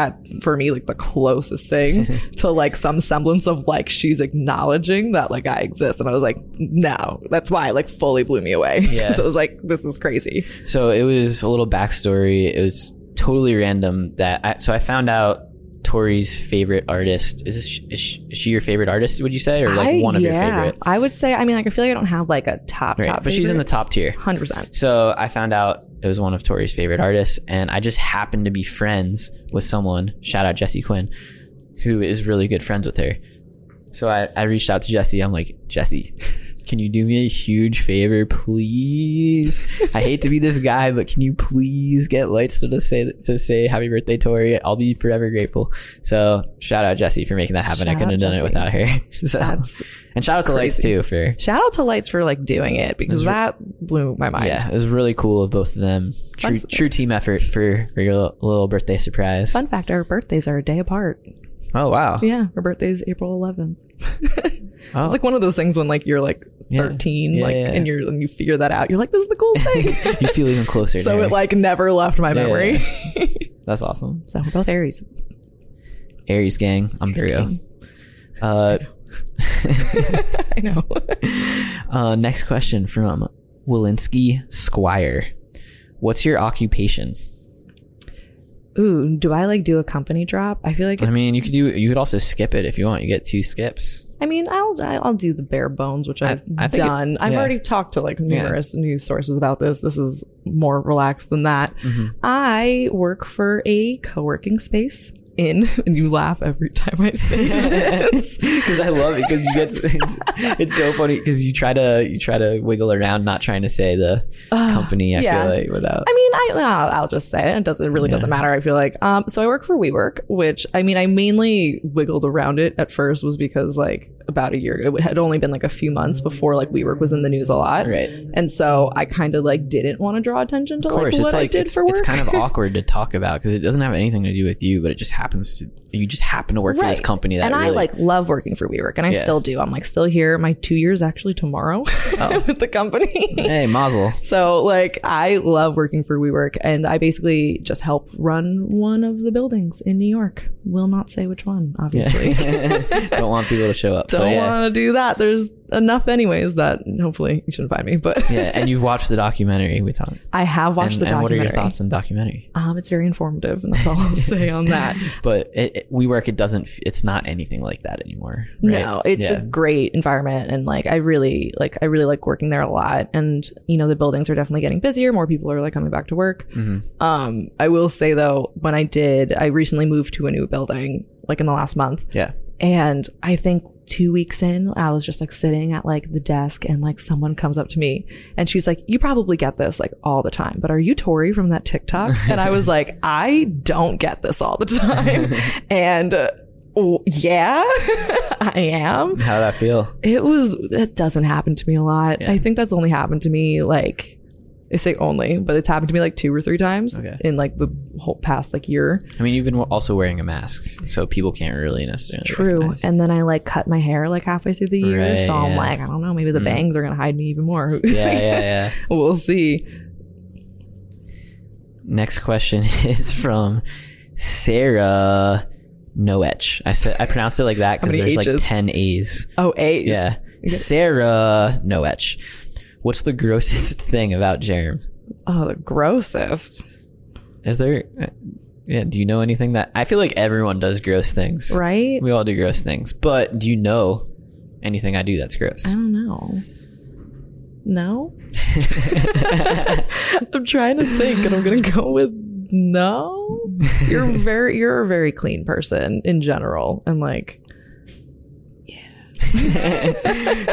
for me like the closest thing to like some semblance of like she's acknowledging that like I exist. And I was like, no, that's why it like fully blew me away. Yeah. So it was like, this is crazy. So it was a little backstory. It was totally random that I found out Tori's favorite artist. Is she your favorite artist, would you say, or like one of your favorite? I would say, I mean, like I feel like I don't have like a top right, top, but she's in the top tier 100%. So I found out it was one of Tori's favorite artists, and I just happened to be friends with someone, shout out Jesse Quinn, who is really good friends with her. So I reached out to Jesse. I'm like, Jesse, can you do me a huge favor, please? I hate to be this guy, but can you please get Lights to say happy birthday, Tori? I'll be forever grateful. So shout out Jesse for making that happen. I couldn't have done it without her. So, and shout out to Lights too for like doing it, because that blew my mind. Yeah, it was really cool of both of them. True team effort for your little birthday surprise. Fun fact: our birthdays are a day apart. Oh wow! Yeah, her birthday is April 11th. Oh. It's like one of those things when like you're like 13, and you figure that out. You're like, this is the coolest thing. You feel even closer. So it like never left my memory. Yeah. That's awesome. So we're both Aries gang. I'm Virgo. I know. Next question from Walensky Squire. What's your occupation? Ooh, do I like do a company drop? I feel like you could also skip it if you want. You get 2 skips. I mean, I'll do the bare bones, which I've done. I've already talked to like numerous news sources about this. This is more relaxed than that. Mm-hmm. I work for a co-working space in, and you laugh every time I say this because I love it, because you get it's so funny because you try to wiggle around not trying to say the company. I feel like without. I mean, I'll just say it. It really doesn't matter. I feel like so I work for WeWork, which I mean I mainly wiggled around it at first was because like about a year it had only been like a few months before like WeWork was in the news a lot, right? And so I kind of like didn't want to draw attention to like what I did for work. It's kind of awkward to talk about because it doesn't have anything to do with you, but it just happen to work for this company that I like love working for WeWork, and I still do. I'm like still here. My 2 years actually tomorrow with the company. Hey, mazel. So like I love working for WeWork, and I basically just help run one of the buildings in New York. Will not say which one, obviously. Yeah. Don't want people to show up. Don't want to do that. There's enough anyways that hopefully you shouldn't find me. But yeah, and you've watched the documentary we talked. I have watched the documentary. And what are your thoughts on the documentary? It's very informative, and that's all I'll say on that. But WeWork, it's not anything like that anymore. Right? No, it's a great environment, and like I really like working there a lot. And you know the buildings are definitely getting busier. More people are like coming back to work. Mm-hmm. I will say though, when I recently moved to a new building, like in the last month. Yeah. And I think 2 weeks in, I was just like sitting at like the desk, and like someone comes up to me and she's like, you probably get this like all the time, but are you Tori from that TikTok? And I was like, I don't get this all the time. And I am. How'd that feel? That doesn't happen to me a lot. Yeah. I think that's only happened to me like, I say only, but it's happened to me like 2 or 3 times in like the whole past like year. I mean, you've been also wearing a mask, so people can't really necessarily. True. Recognize. And then I like cut my hair like halfway through the year. Right, so I'm like, I don't know, maybe the bangs are going to hide me even more. Yeah. We'll see. Next question is from Sarah Noetch. I pronounced it like that because there's like 10 A's. Oh, A's. Yeah. Sarah Noetch. What's the grossest thing about Jerem? Oh, the grossest. Is there? Yeah. Do you know anything that I feel like everyone does gross things, right? We all do gross things, but do you know anything I do that's gross? I don't know. No. I'm trying to think, and I'm gonna go with no. You're a very clean person in general, and like. Sorry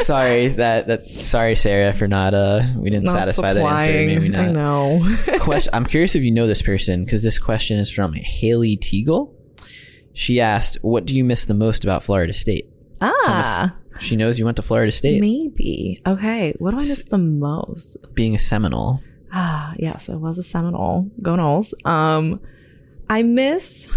Sarah for not satisfy that answer. Maybe not. I know. I'm curious if you know this person, because this question is from Haley Teagle. She asked, what do you miss the most about Florida State? She knows you went to Florida State. Maybe. Okay, what do I miss the most? Being a Seminole. Yes, I was a Seminole. Go Noles. I miss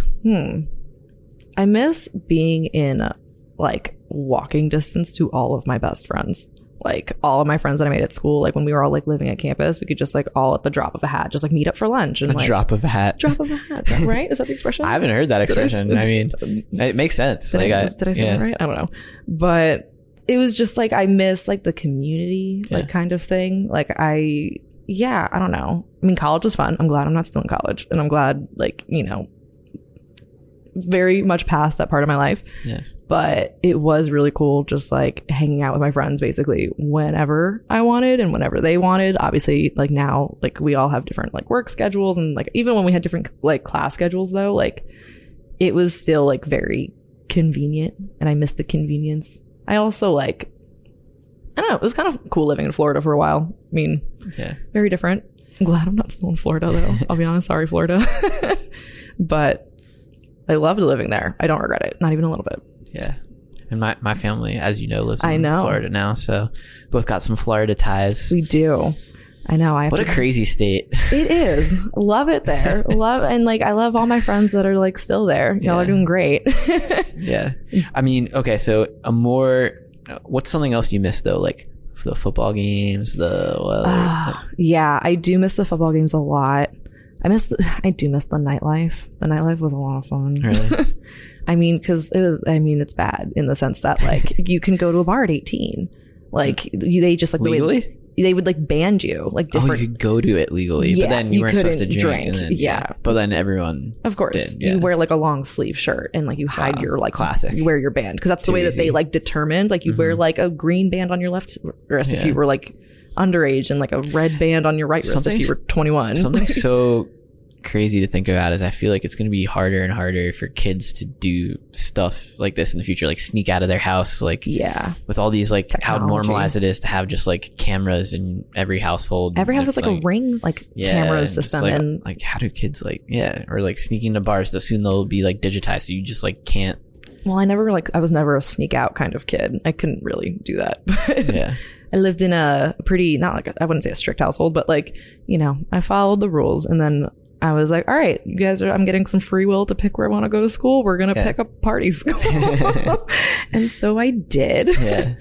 being in like walking distance to all of my best friends, like all of my friends that I made at school. Like when we were all like living at campus, we could just like all at the drop of a hat just like meet up for lunch and drop of a hat right? Is that the expression? I haven't heard that expression. I mean, it makes sense. Did I say that right? I don't know, but it was just like I miss like the community like kind of thing. Like I don't know. I mean, college was fun. I'm glad I'm not still in college, and I'm glad like, you know, very much past that part of my life. Yeah. But it was really cool just like hanging out with my friends basically whenever I wanted and whenever they wanted. Obviously, like now, like we all have different like work schedules, and like even when we had different like class schedules though, like it was still like very convenient, and I missed the convenience. I also like, I don't know, it was kind of cool living in Florida for a while. I mean, very different. I'm glad I'm not still in Florida though. I'll be honest. Sorry, Florida. But I loved living there. I don't regret it. Not even a little bit. Yeah. And my family, as you know, lives in Florida now. So both got some Florida ties. We do. I know. What a crazy state. It is. Love it there. And like, I love all my friends that are like still there. Y'all are doing great. Yeah. I mean, okay. So what's something else you miss though? Like the football games, I do miss the football games a lot. I do miss the nightlife. The nightlife was a lot of fun. Really? I mean, because it's bad in the sense that, like, you can go to a bar at 18. Like, they just, like, legally? They would, like, ban you. Like, different. Oh, you could go to it legally, yeah, but then you weren't supposed to drink. And then, yeah. But then everyone, of course, did, yeah. You wear, like, a long sleeve shirt and, like, you hide your, like, classic. You wear your band because that's the way that they, like, determined. Like, you wear, like, a green band on your left wrist if you were, like, underage, and, like, a red band on your right wrist if you were 21. Something so crazy to think about is I feel like it's going to be harder and harder for kids to do stuff like this in the future, like sneak out of their house, like, yeah, with all these, like, technology. How normalized it is to have just, like, cameras in every household. Every house has, like, a ring, like, camera system, like, and like, how do kids, like, or like sneaking to bars, so soon they'll be, like, digitized, so you just, like, can't. Well, I was never a sneak out kind of kid. I couldn't really do that. But yeah, I lived in a pretty, not like I wouldn't say a strict household, but, like, you know, I followed the rules, and then I was like, all right, you guys I'm getting some free will to pick where I want to go to school. We're going to pick a party school. And so I did. Yeah.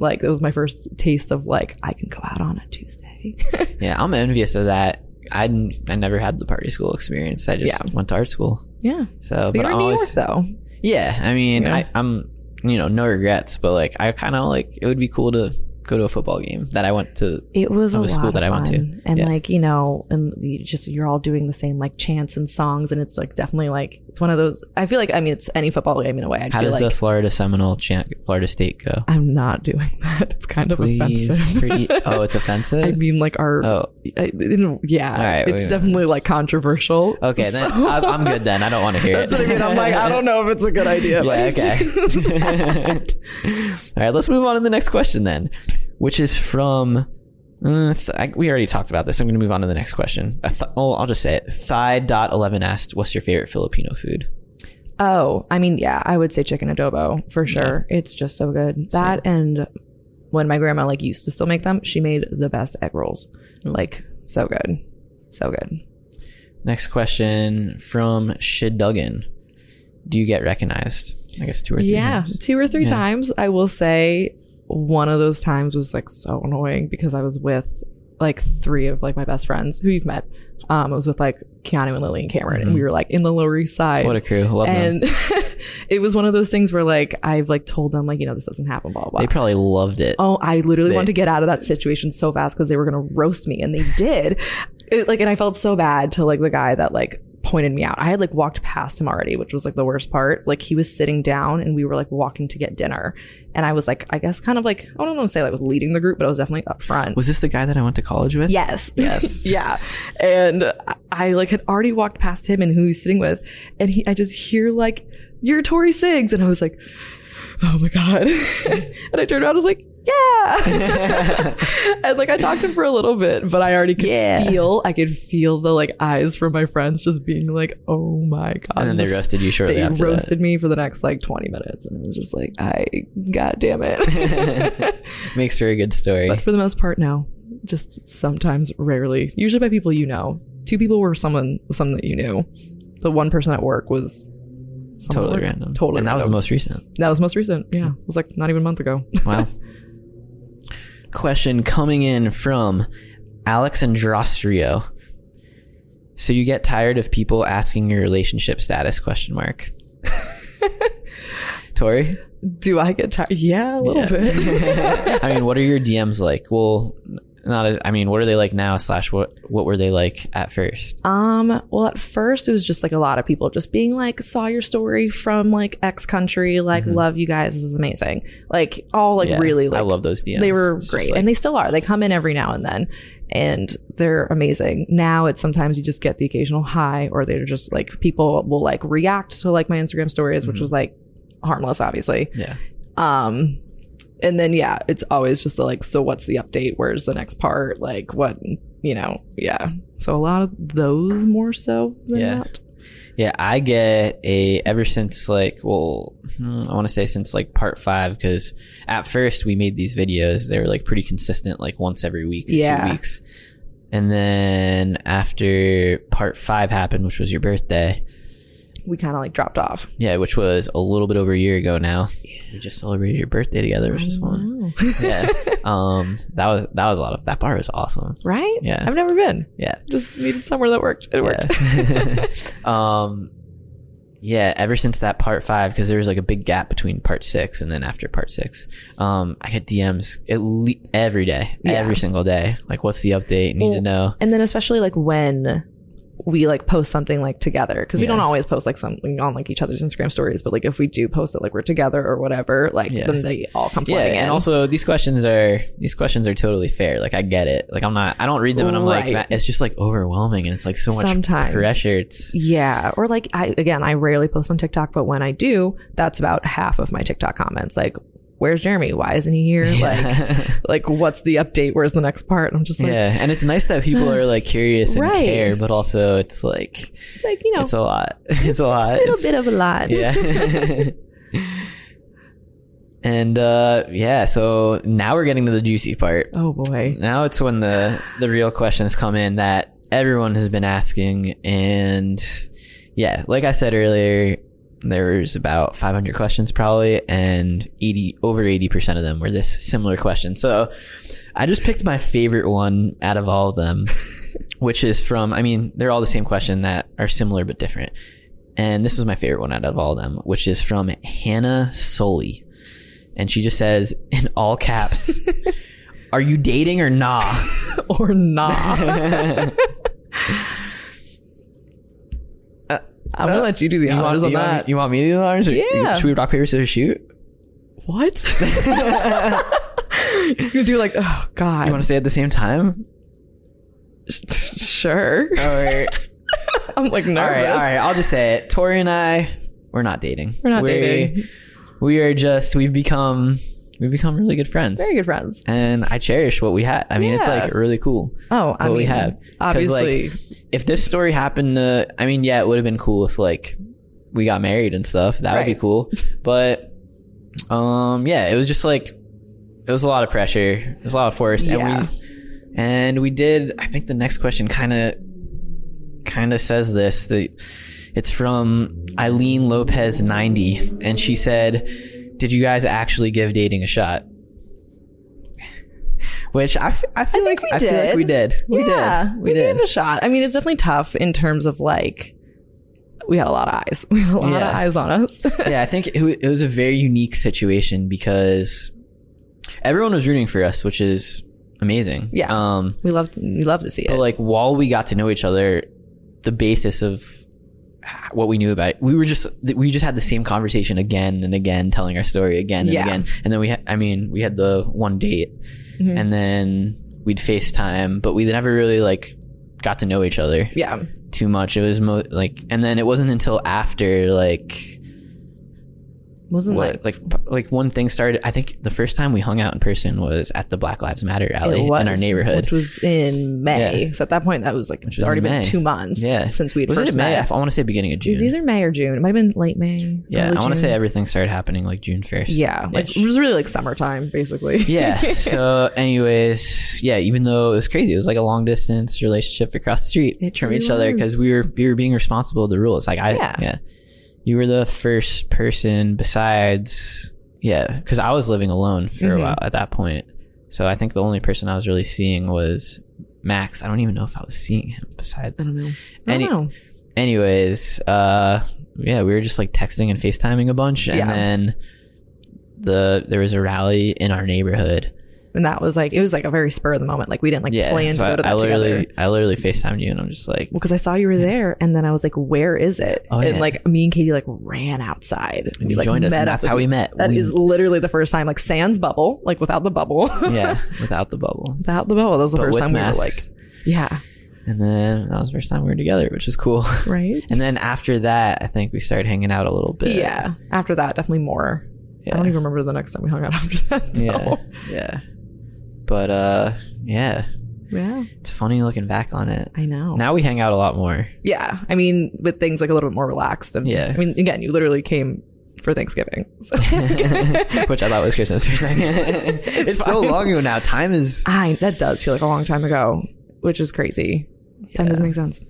Like, it was my first taste of, like, I can go out on a Tuesday. Yeah, I'm envious of that. I never had the party school experience. I just went to art school. Yeah. So, but I always, New York, though. Yeah. I mean, yeah. I'm, you know, no regrets, but, like, I kind of, like, it would be cool to go to a football game that I went to. It was a school that I went to, and like, you know, and you just, you're all doing the same, like, chants and songs, and it's, like, definitely, like, it's one of those. I feel like, I mean, it's any football game in a way. How does the Florida Seminole chant Florida State go? I'm not doing that. It's kind of offensive. Oh, it's offensive. I mean, like, it's definitely, like, controversial. Okay, then I'm good. Then I don't want to hear it. I mean, I'm like, I don't know if it's a good idea. All right, let's move on to the next question then. Which is from, we already talked about this. I'm going to move on to the next question. I'll just say it. Thigh.11 asked, what's your favorite Filipino food? Oh, I mean, yeah, I would say chicken adobo for sure. Yeah. It's just so good. Same. That, and when my grandma, like, used to still make them, she made the best egg rolls. Ooh. Like, so good. So good. Next question from Shid Duggan. Do you get recognized? I guess two or three times. I will say. One of those times was, like, so annoying because I was with, like, three of, like, my best friends who you've met. I was with, like, Keanu and Lily and Cameron, and we were, like, in the Lower East Side. What a crew. I love them. It was one of those things where, like, I've, like, told them, like, you know, this doesn't happen, blah, blah, blah. They probably loved it. Oh, I literally wanted to get out of that situation so fast because they were going to roast me, and they did. And I felt so bad to, like, the guy that, like, pointed me out. I had, like, walked past him already, which was, like, the worst part. Like, he was sitting down, and we were, like, walking to get dinner, and I was, like, I guess kind of, like, I don't want to say I was leading the group, but I was definitely up front. Was this the guy that I went to college with? Yes. Yeah. And I, like, had already walked past him and who he's sitting with, and I just hear, like, you're Tori Siggs, and I was like, oh my god. And I turned around, I was like, yeah. And, like, I talked to him for a little bit, but I already could feel the, like, eyes from my friends just being like, oh my god. And then they roasted you shortly after that. They roasted me for the next, like, 20 minutes, and I was just like, god damn it. Makes for a good story. But for the most part, no. Just sometimes, rarely. Usually by people you know. Two people were someone that you knew. The one person at work was totally random. And that was the most recent. That was most recent, yeah. It was, like, not even a month ago. Wow. Question coming in from Alex Androstrio. So you get tired of people asking your relationship status? ? Tori? Do I get tired? Yeah, a little bit. I mean, what are your DMs like? Well, what are they like now / what were they like at first? Well, at first it was just, like, a lot of people just being like, saw your story from, like, X country, like, love you guys, this is amazing, like, all, like, really, like, I love those DMs. They were great, and they still are. They come in every now and then, and they're amazing. Now it's sometimes you just get the occasional hi, or they're just, like, people will, like, react to, like, my Instagram stories, which was, like, harmless, obviously. And then, it's always just the, like, so what's the update? Where's the next part? Like, what, you know, So a lot of those more so than that. Yeah, I get ever since, like, I want to say since, like, part 5, because at first we made these videos. They were, like, pretty consistent, like, once every week or 2 weeks. And then after part 5 happened, which was your birthday, we kind of, like, dropped off. Yeah, which was a little bit over a year ago now. We just celebrated your birthday together, which is fun. Wow. Yeah. That was a lot of, that bar was awesome. Right? Yeah. I've never been. Yeah. Just needed somewhere that worked. It worked. Yeah, ever since that part 5, because there was like a big gap between part 6 and then after part 6, I get DMs every day, every single day. Like, what's the update? Need to know. And then especially like when we like post something like together, because we don't always post like something on like each other's Instagram stories, but like if we do post it, like we're together or whatever, like then they all come flooding in. And also these questions are totally fair. Like I get it. Like I don't read them and I'm like, it's just like overwhelming and it's like so much pressure. It's or like I rarely post on TikTok, but when I do, that's about half of my TikTok comments. Like, where's Jeremy? Why isn't he here? Like what's the update? Where's the next part? I'm just like, yeah. And it's nice that people are like curious and care, but also it's like, you know, it's a lot. It's a lot. It's a little bit of a lot. Yeah. And so now we're getting to the juicy part. Oh boy. Now it's when the real questions come in that everyone has been asking. And yeah, like I said earlier, there's about 500 questions probably, and over 80% of them were this similar question. So I just picked my favorite one out of all of them, which is from, I mean, they're all the same question that are similar but different. And this was my favorite one out of all of them, which is from Hannah Soli. And she just says, in all caps, are you dating or nah? Or nah. I'm going to let you do the honors on that. You want me to do the honors? Yeah. Should we rock, paper, scissors, shoot? What? You're going to do like, oh, God. You want to say at the same time? Sure. All right. I'm like nervous. All right. I'll just say it. Tori and I, we're not dating. We're not dating. We are just, we've become really good friends. Very good friends. And I cherish what we had. I mean, it's like really cool. Oh, I mean, we have. Obviously. If this story happened to, I mean, yeah, it would have been cool if like we got married and stuff. That would be cool. But it was just like, it was a lot of pressure. It was a lot of force. Yeah. And we did, I think the next question kind of says this. It's from Eileen Lopez 90. And she said, did you guys actually give dating a shot? Which I feel like we did. We did. We gave it a shot. I mean, it's definitely tough in terms of like, we had a lot of eyes. We had a lot of eyes on us. I think it was a very unique situation because everyone was rooting for us, which is amazing. Yeah. We loved to see it. But like while we got to know each other, the basis of what we knew about it, we just had the same conversation again and again, telling our story again and again. And then we had the one date. Mm-hmm. And then we'd FaceTime, but we never really like got to know each other too much. It was and then it wasn't until after one thing started. I think the first time we hung out in person was at the Black Lives Matter alley in our neighborhood, which was in May. So at that point, that was like it's already been 2 months since we'd first met. May? I want to say beginning of June. It was either May or June. It might have been late May. Yeah, I want to say everything started happening like June 1st. Yeah, like it was really like summertime basically. Yeah. So, anyways, even though it was crazy, it was like a long distance relationship across the street from each other because we were being responsible to the rules. Like you were the first person besides, because I was living alone for a while at that point. So I think the only person I was really seeing was Max. I don't even know if I was seeing him besides. I don't know. Anyways, we were just like texting and FaceTiming a bunch. And then there was a rally in our neighborhood. And that was like, it was like a very spur of the moment. Like we didn't like plan to go to that together. I literally FaceTimed you and I'm just like, well, cause I saw you were there and then I was like, where is it? Oh, and like me and Katie like ran outside and you like joined us. And that's how we met. That is literally the first time, like sans bubble, like without the bubble. Without the bubble. That was the first time masks. We were like, And then that was the first time we were together, which is cool. Right. And then after that, I think we started hanging out a little bit. Yeah. After that, definitely more. Yeah. I don't even remember the next time we hung out after that. Though. Yeah. But it's funny looking back on it. I know. Now we hang out a lot more. Yeah, I mean, with things like a little bit more relaxed. And I mean, again, you literally came for Thanksgiving, so. Which I thought was Christmas for a second. It's so long ago now. Time is. That does feel like a long time ago, which is crazy. Time doesn't make sense.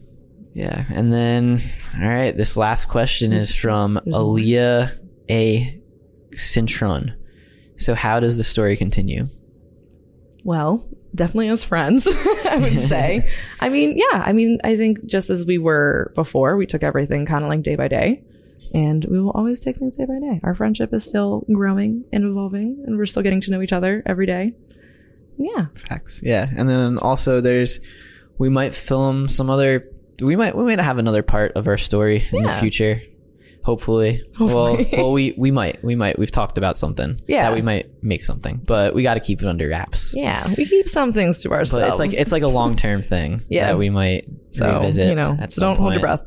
Yeah, and then all right, this last question is from Aaliyah A. Cintron. So how does the story continue? Well, definitely as friends, I would say. I think just as we were before, we took everything kind of like day by day, and we will always take things day by day. Our friendship is still growing and evolving, and we're still getting to know each other every day. Yeah. Facts. Yeah. And then also we might have another part of our story in the future. Hopefully. Well, we might. We've talked about something. Yeah. That we might make something, but we got to keep it under wraps. Yeah. We keep some things to ourselves. But it's like a long-term thing that we might revisit. Don't hold your breath.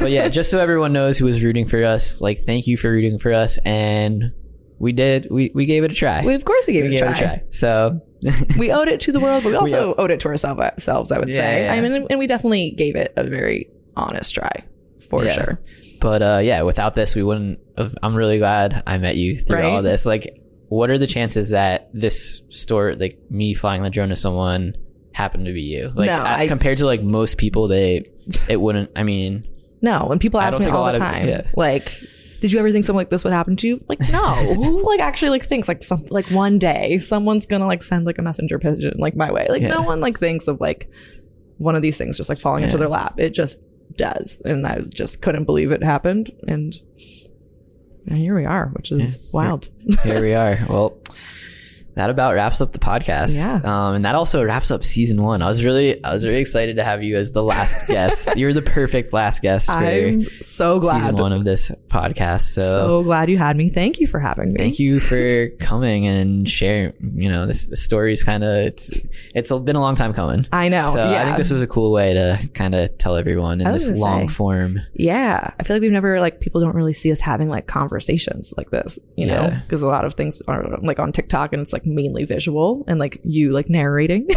But yeah, just so everyone knows who was rooting for us, like, thank you for rooting for us. And we gave it a try. We gave it a try. So we owed it to the world, but we also owed it to ourselves, I would say. Yeah. I mean, and we definitely gave it a very honest try for sure. But without this, we wouldn't have. I'm really glad I met you through all this. Like, what are the chances that this story, like me flying the drone to someone, happened to be you? Like, compared to like most people, it wouldn't. I mean, no. When people ask me all the time, like, did you ever think something like this would happen to you? Like, no. Who like actually like thinks like something like one day someone's gonna like send like a messenger pigeon like my way? Like no one like thinks of like one of these things just like falling into their lap. It just does, and I just couldn't believe it happened, and here we are, which is wild. Here we are. Well, that about wraps up the podcast. And that also wraps up season one. I was really excited to have you as the last guest. You're the perfect last guest for I'm so glad season one of this podcast. So glad you had me. Thank you for having me. Thank you for coming and sharing. You know, this story is kind of it's been a long time coming. I know. So I think this was a cool way to kind of tell everyone in this long form. Yeah, I feel like we've never like people don't really see us having like conversations like this. You know, because a lot of things are like on TikTok and it's like, mainly visual and like you like narrating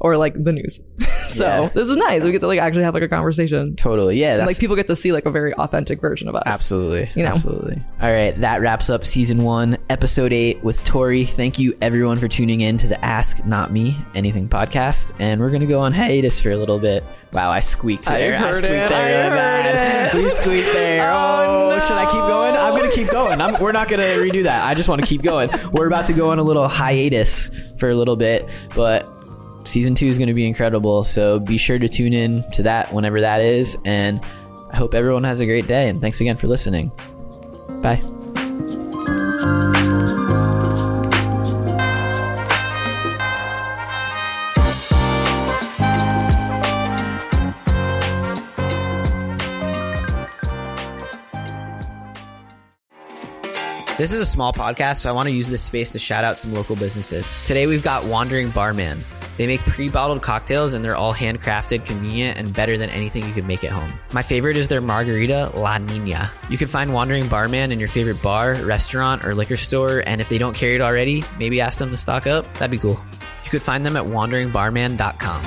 or like the news. So this is nice. We get to like actually have like a conversation. Totally. Yeah, that's, like people get to see like a very authentic version of us. Absolutely. You know? Absolutely. All right, that wraps up season 1 episode 8 with Tori. Thank you everyone for tuning in to the Ask Not Me Anything podcast, and we're gonna go on hiatus for a little bit. Wow, I squeaked there. I squeaked there really bad. You squeaked there. Oh no. Should I keep going? I'm going to keep going. We're not going to redo that. I just want to keep going. We're about to go on a little hiatus for a little bit, but season 2 is going to be incredible. So be sure to tune in to that whenever that is. And I hope everyone has a great day. And thanks again for listening. Bye. This is a small podcast, so I want to use this space to shout out some local businesses. Today we've got Wandering Barman. They make pre-bottled cocktails, and they're all handcrafted, convenient, and better than anything you could make at home. My favorite is their margarita, La Niña. You can find Wandering Barman in your favorite bar, restaurant, or liquor store, and if they don't carry it already, maybe ask them to stock up. That'd be cool. You could find them at wanderingbarman.com.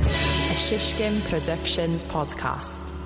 A Shishkin Productions podcast.